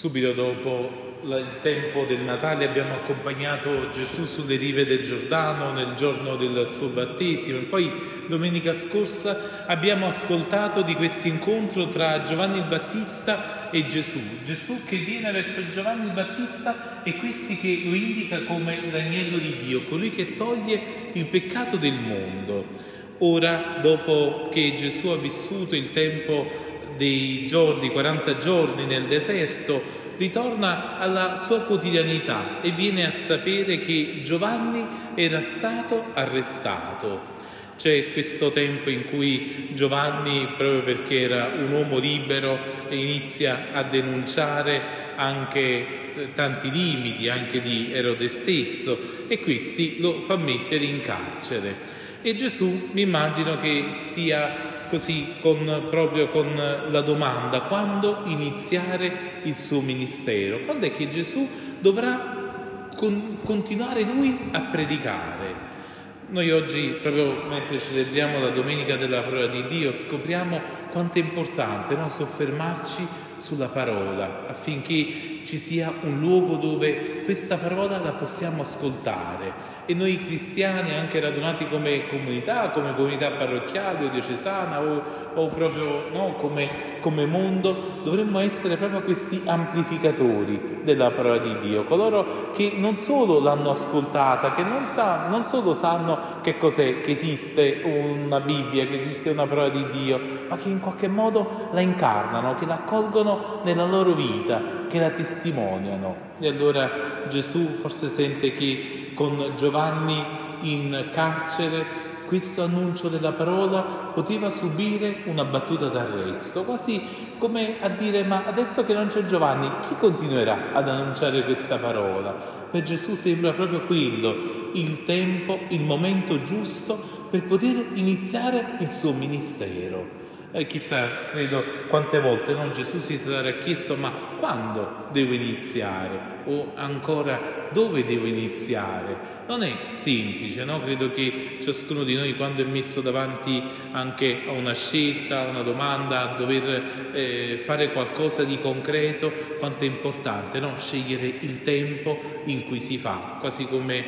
Subito dopo il tempo del Natale abbiamo accompagnato Gesù sulle rive del Giordano nel giorno del suo battesimo, e poi domenica scorsa abbiamo ascoltato di questo incontro tra Giovanni il Battista e Gesù. Gesù che viene verso Giovanni il Battista e questi che lo indica come l'agnello di Dio, colui che toglie il peccato del mondo. Ora, dopo che Gesù ha vissuto il tempo dei giorni, 40 giorni nel deserto, ritorna alla sua quotidianità e viene a sapere che Giovanni era stato arrestato. C'è questo tempo in cui Giovanni, proprio perché era un uomo libero, inizia a denunciare anche tanti limiti, anche di Erode stesso, e questi lo fa mettere in carcere. E Gesù mi immagino che stia così proprio con la domanda: quando iniziare il suo ministero? Quando è che Gesù dovrà continuare lui a predicare? Noi oggi, proprio mentre celebriamo la domenica della parola di Dio, scopriamo quanto è importante soffermarci sulla parola, affinché ci sia un luogo dove questa parola la possiamo ascoltare. E noi cristiani, anche radunati come comunità parrocchiale o diocesana o proprio come mondo, dovremmo essere proprio questi amplificatori della parola di Dio, coloro che non solo l'hanno ascoltata, che non solo sanno che cos'è, che esiste una Bibbia, che esiste una parola di Dio, ma che in qualche modo la incarnano, che la accolgono nella loro vita, che la testimoniano. E allora Gesù forse sente che con Giovanni in carcere questo annuncio della parola poteva subire una battuta d'arresto, quasi come a dire: ma adesso che non c'è Giovanni, chi continuerà ad annunciare questa parola? Per Gesù sembra proprio quello il tempo, il momento giusto per poter iniziare il suo ministero. Chissà, credo quante volte Gesù si sarà chiesto: ma quando devo iniziare? O ancora, dove devo iniziare? Non è semplice, Credo che ciascuno di noi, quando è messo davanti anche a una scelta, a una domanda, a dover fare qualcosa di concreto, quanto è importante scegliere il tempo in cui si fa, quasi come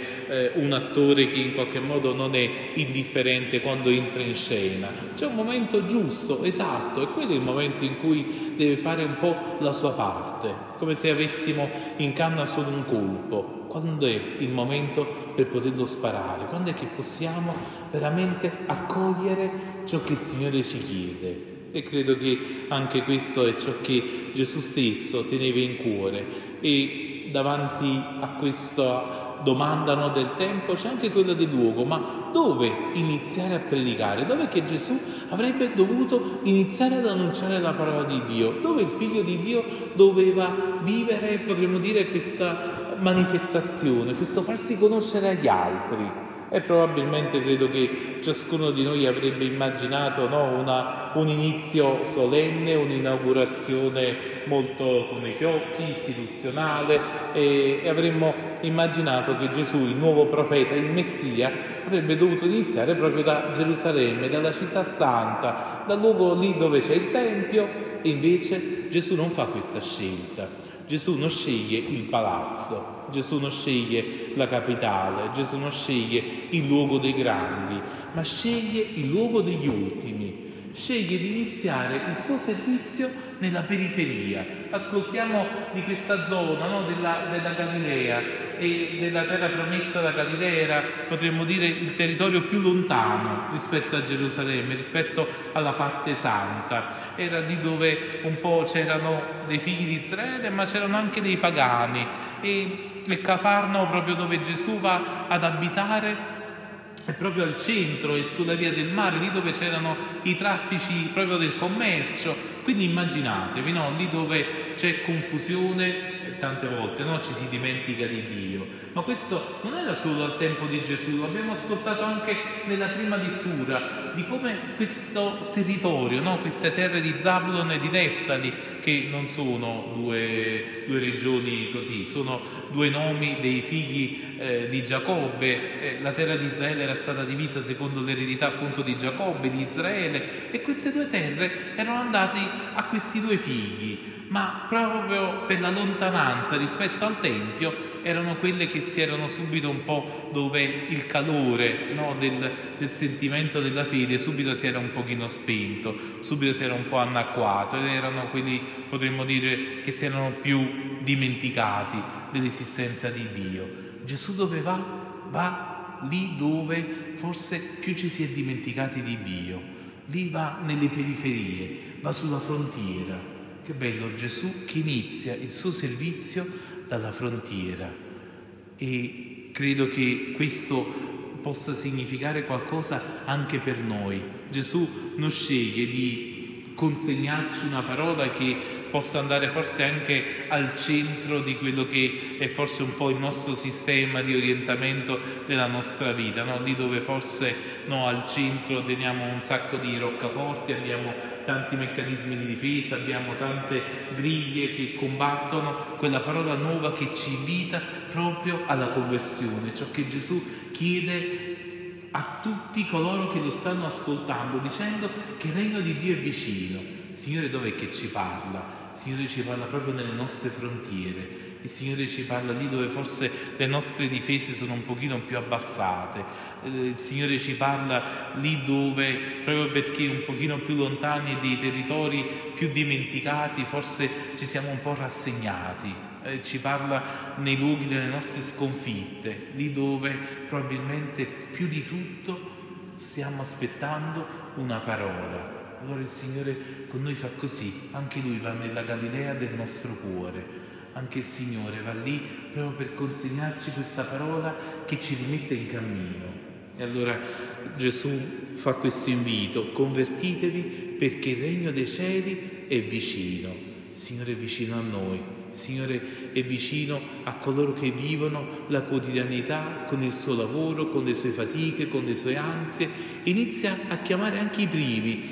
un attore che in qualche modo non è indifferente quando entra in scena. C'è un momento giusto, esatto, e quello è il momento in cui deve fare un po' la sua parte, come se avessimo in canna solo un colpo. Quando è il momento per poterlo sparare? Quando è che possiamo veramente accogliere ciò che il Signore ci chiede? E credo che anche questo è ciò che Gesù stesso teneva in cuore. E davanti a questa domanda del tempo c'è anche quella del luogo: ma dove iniziare a predicare? Dove è che Gesù avrebbe dovuto iniziare ad annunciare la parola di Dio? Dove il Figlio di Dio doveva vivere, potremmo dire, questa manifestazione, questo farsi conoscere agli altri? E probabilmente credo che ciascuno di noi avrebbe immaginato un inizio solenne, un'inaugurazione molto con i fiocchi, istituzionale, e avremmo immaginato che Gesù, il nuovo profeta, il Messia, avrebbe dovuto iniziare proprio da Gerusalemme, dalla città santa, dal luogo lì dove c'è il Tempio. E invece Gesù non fa questa scelta. Gesù non sceglie il palazzo, Gesù non sceglie la capitale, Gesù non sceglie il luogo dei grandi, ma sceglie il luogo degli ultimi. Sceglie di iniziare il suo servizio nella periferia. Ascoltiamo di questa zona della Galilea e della terra promessa da Galilea, potremmo dire il territorio più lontano rispetto a Gerusalemme, rispetto alla parte santa. Era lì dove un po' c'erano dei figli di Israele, ma c'erano anche dei pagani, e il Cafarnao, proprio dove Gesù va ad abitare, è proprio al centro e sulla via del mare, lì dove c'erano i traffici proprio del commercio. Quindi immaginatevi, lì dove c'è confusione, tante volte ci si dimentica di Dio. Ma questo non era solo al tempo di Gesù, l'abbiamo ascoltato anche nella prima lettura. di come questo territorio, no? Queste terre di Zabulon e di Neftali, che non sono due regioni così, sono due nomi dei figli di Giacobbe, la terra di Israele era stata divisa secondo l'eredità appunto di Giacobbe, di Israele, e queste due terre erano andate a questi due figli, ma proprio per la lontananza rispetto al Tempio erano quelle che si erano subito un po' dove il calore, no, del sentimento della fede subito si era un pochino spento, subito si era un po' annacquato, ed erano quelli, potremmo dire, che si erano più dimenticati dell'esistenza di Dio. Gesù dove va? Va lì dove forse più ci si è dimenticati di Dio, lì va nelle periferie, va sulla frontiera. Che bello Gesù che inizia il suo servizio dalla frontiera, e credo che questo possa significare qualcosa anche per noi. Gesù non sceglie di consegnarci una parola che possa andare forse anche al centro di quello che è forse un po' il nostro sistema di orientamento della nostra vita, no? Lì dove forse no, al centro teniamo un sacco di roccaforti, abbiamo tanti meccanismi di difesa, abbiamo tante griglie che combattono, quella parola nuova che ci invita proprio alla conversione, ciò che Gesù chiede a tutti coloro che lo stanno ascoltando, dicendo che il regno di Dio è vicino. Signore dov'è che ci parla? Signore ci parla proprio nelle nostre frontiere. Il Signore ci parla lì dove forse le nostre difese sono un pochino più abbassate, il Signore ci parla lì dove, proprio perché un pochino più lontani dei territori più dimenticati, forse ci siamo un po' rassegnati. Ci parla nei luoghi delle nostre sconfitte, lì dove probabilmente più di tutto stiamo aspettando una parola. Allora il Signore con noi fa così, anche Lui va nella Galilea del nostro cuore. Anche il Signore va lì proprio per consegnarci questa parola che ci rimette in cammino. E allora Gesù fa questo invito: convertitevi perché il regno dei cieli è vicino. Il Signore è vicino a noi, il Signore è vicino a coloro che vivono la quotidianità con il suo lavoro, con le sue fatiche, con le sue ansie. Inizia a chiamare anche i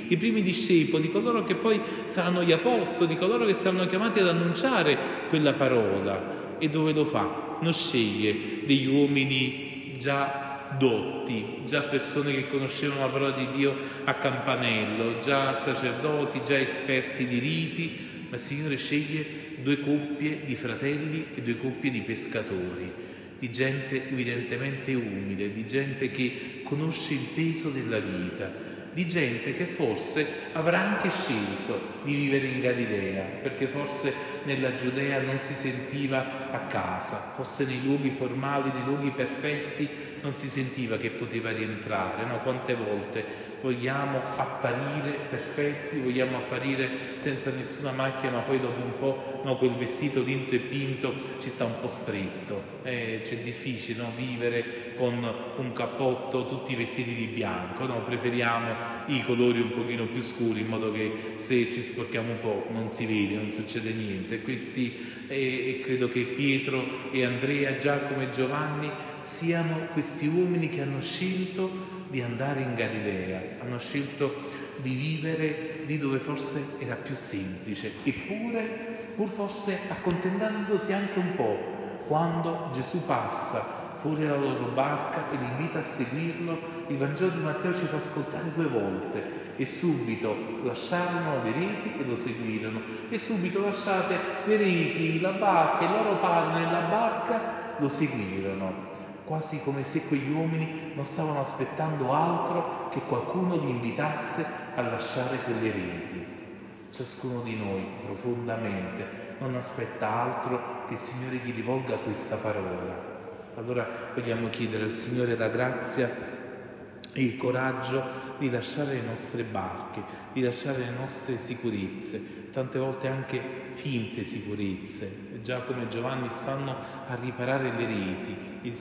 primi discepoli, coloro che poi saranno gli apostoli, coloro che saranno chiamati ad annunciare quella parola. E dove lo fa? Non sceglie degli uomini già dotti, già persone che conoscevano la parola di Dio a campanello, già sacerdoti, già esperti di riti, ma il Signore sceglie due coppie di fratelli e due coppie di pescatori, di gente evidentemente umile, di gente che conosce il peso della vita, di gente che forse avrà anche scelto di vivere in Galilea, perché forse nella Giudea non si sentiva a casa, forse nei luoghi formali, nei luoghi perfetti non si sentiva che poteva rientrare, no? Quante volte vogliamo apparire perfetti, vogliamo apparire senza nessuna macchia, ma poi dopo un po', no, quel vestito tinto e pinto ci sta un po' stretto, c'è difficile, no? Vivere con un cappotto, tutti vestiti di bianco, no? Preferiamo i colori un pochino più scuri, in modo che se ci sporchiamo un po' non si vede, non succede niente. E credo che Pietro e Andrea, Giacomo e Giovanni siano questi uomini che hanno scelto di andare in Galilea, hanno scelto di vivere lì dove forse era più semplice, eppure pur forse accontentandosi anche un po'. Quando Gesù passa fuori dalla loro barca e li invita a seguirlo, il Vangelo di Matteo ci fa ascoltare due volte: e subito lasciarono le reti e lo seguirono, e subito lasciate le reti, la barca, il loro padre nella barca, lo seguirono, quasi come se quegli uomini non stavano aspettando altro che qualcuno li invitasse a lasciare quelle reti. Ciascuno di noi profondamente non aspetta altro che il Signore gli rivolga questa parola. Allora vogliamo chiedere al Signore la grazia e il coraggio di lasciare le nostre barche, di lasciare le nostre sicurezze, tante volte anche finte sicurezze. Giacomo e Giovanni stanno a riparare le reti ed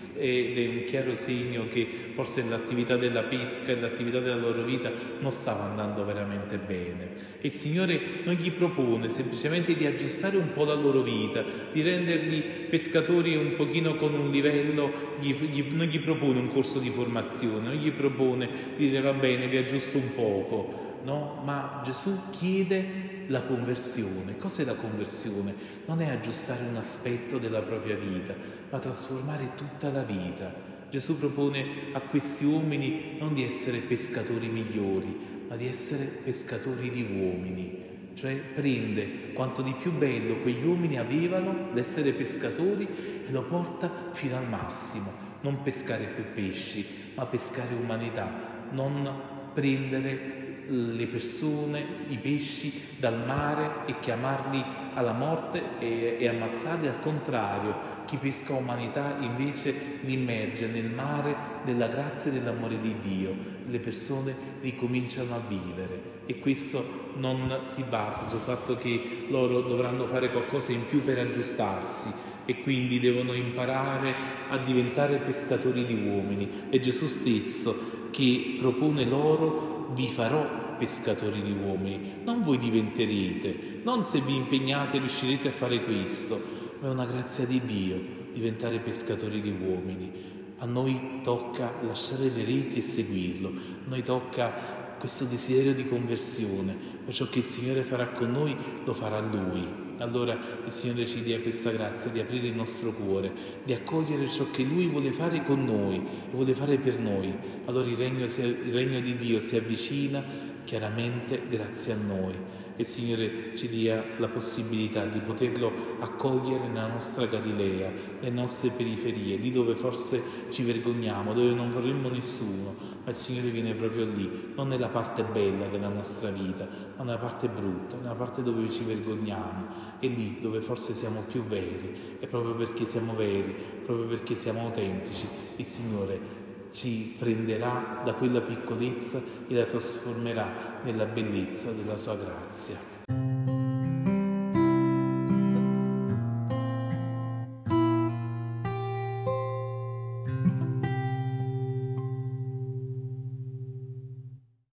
è un chiaro segno che forse l'attività della pesca e l'attività della loro vita non stava andando veramente bene. E il Signore non gli propone semplicemente di aggiustare un po' la loro vita, di renderli pescatori un pochino con un livello, non gli propone un corso di formazione, non gli propone di dire va bene, vi aggiusto un poco. No, ma Gesù chiede la conversione. Cos'è la conversione? Non è aggiustare un aspetto della propria vita, ma trasformare tutta la vita. Gesù propone a questi uomini non di essere pescatori migliori, ma di essere pescatori di uomini. Cioè prende quanto di più bello quegli uomini avevano, l'essere pescatori, e lo porta fino al massimo. Non pescare più pesci, ma pescare umanità, non prendere le persone, i pesci dal mare e chiamarli alla morte e ammazzarli. Al contrario, chi pesca umanità invece li immerge nel mare della grazia e dell'amore di Dio. Le persone ricominciano a vivere, e questo non si basa sul fatto che loro dovranno fare qualcosa in più per aggiustarsi e quindi devono imparare a diventare pescatori di uomini. È Gesù stesso che propone loro: vi farò pescatori di uomini. Non voi diventerete, non se vi impegnate riuscirete a fare questo, ma è una grazia di Dio diventare pescatori di uomini. A noi tocca lasciare le reti e seguirlo, a noi tocca questo desiderio di conversione, per ciò che il Signore farà con noi lo farà Lui. Allora il Signore ci dia questa grazia di aprire il nostro cuore, di accogliere ciò che Lui vuole fare con noi e vuole fare per noi. Allora il regno di Dio si avvicina chiaramente grazie a noi, e il Signore ci dia la possibilità di poterlo accogliere nella nostra Galilea, nelle nostre periferie, lì dove forse ci vergogniamo, dove non vorremmo nessuno, ma il Signore viene proprio lì, non nella parte bella della nostra vita, ma nella parte brutta, nella parte dove ci vergogniamo, e lì dove forse siamo più veri. E proprio perché siamo veri, proprio perché siamo autentici, il Signore ci prenderà da quella piccolezza e la trasformerà nella bellezza della sua grazia.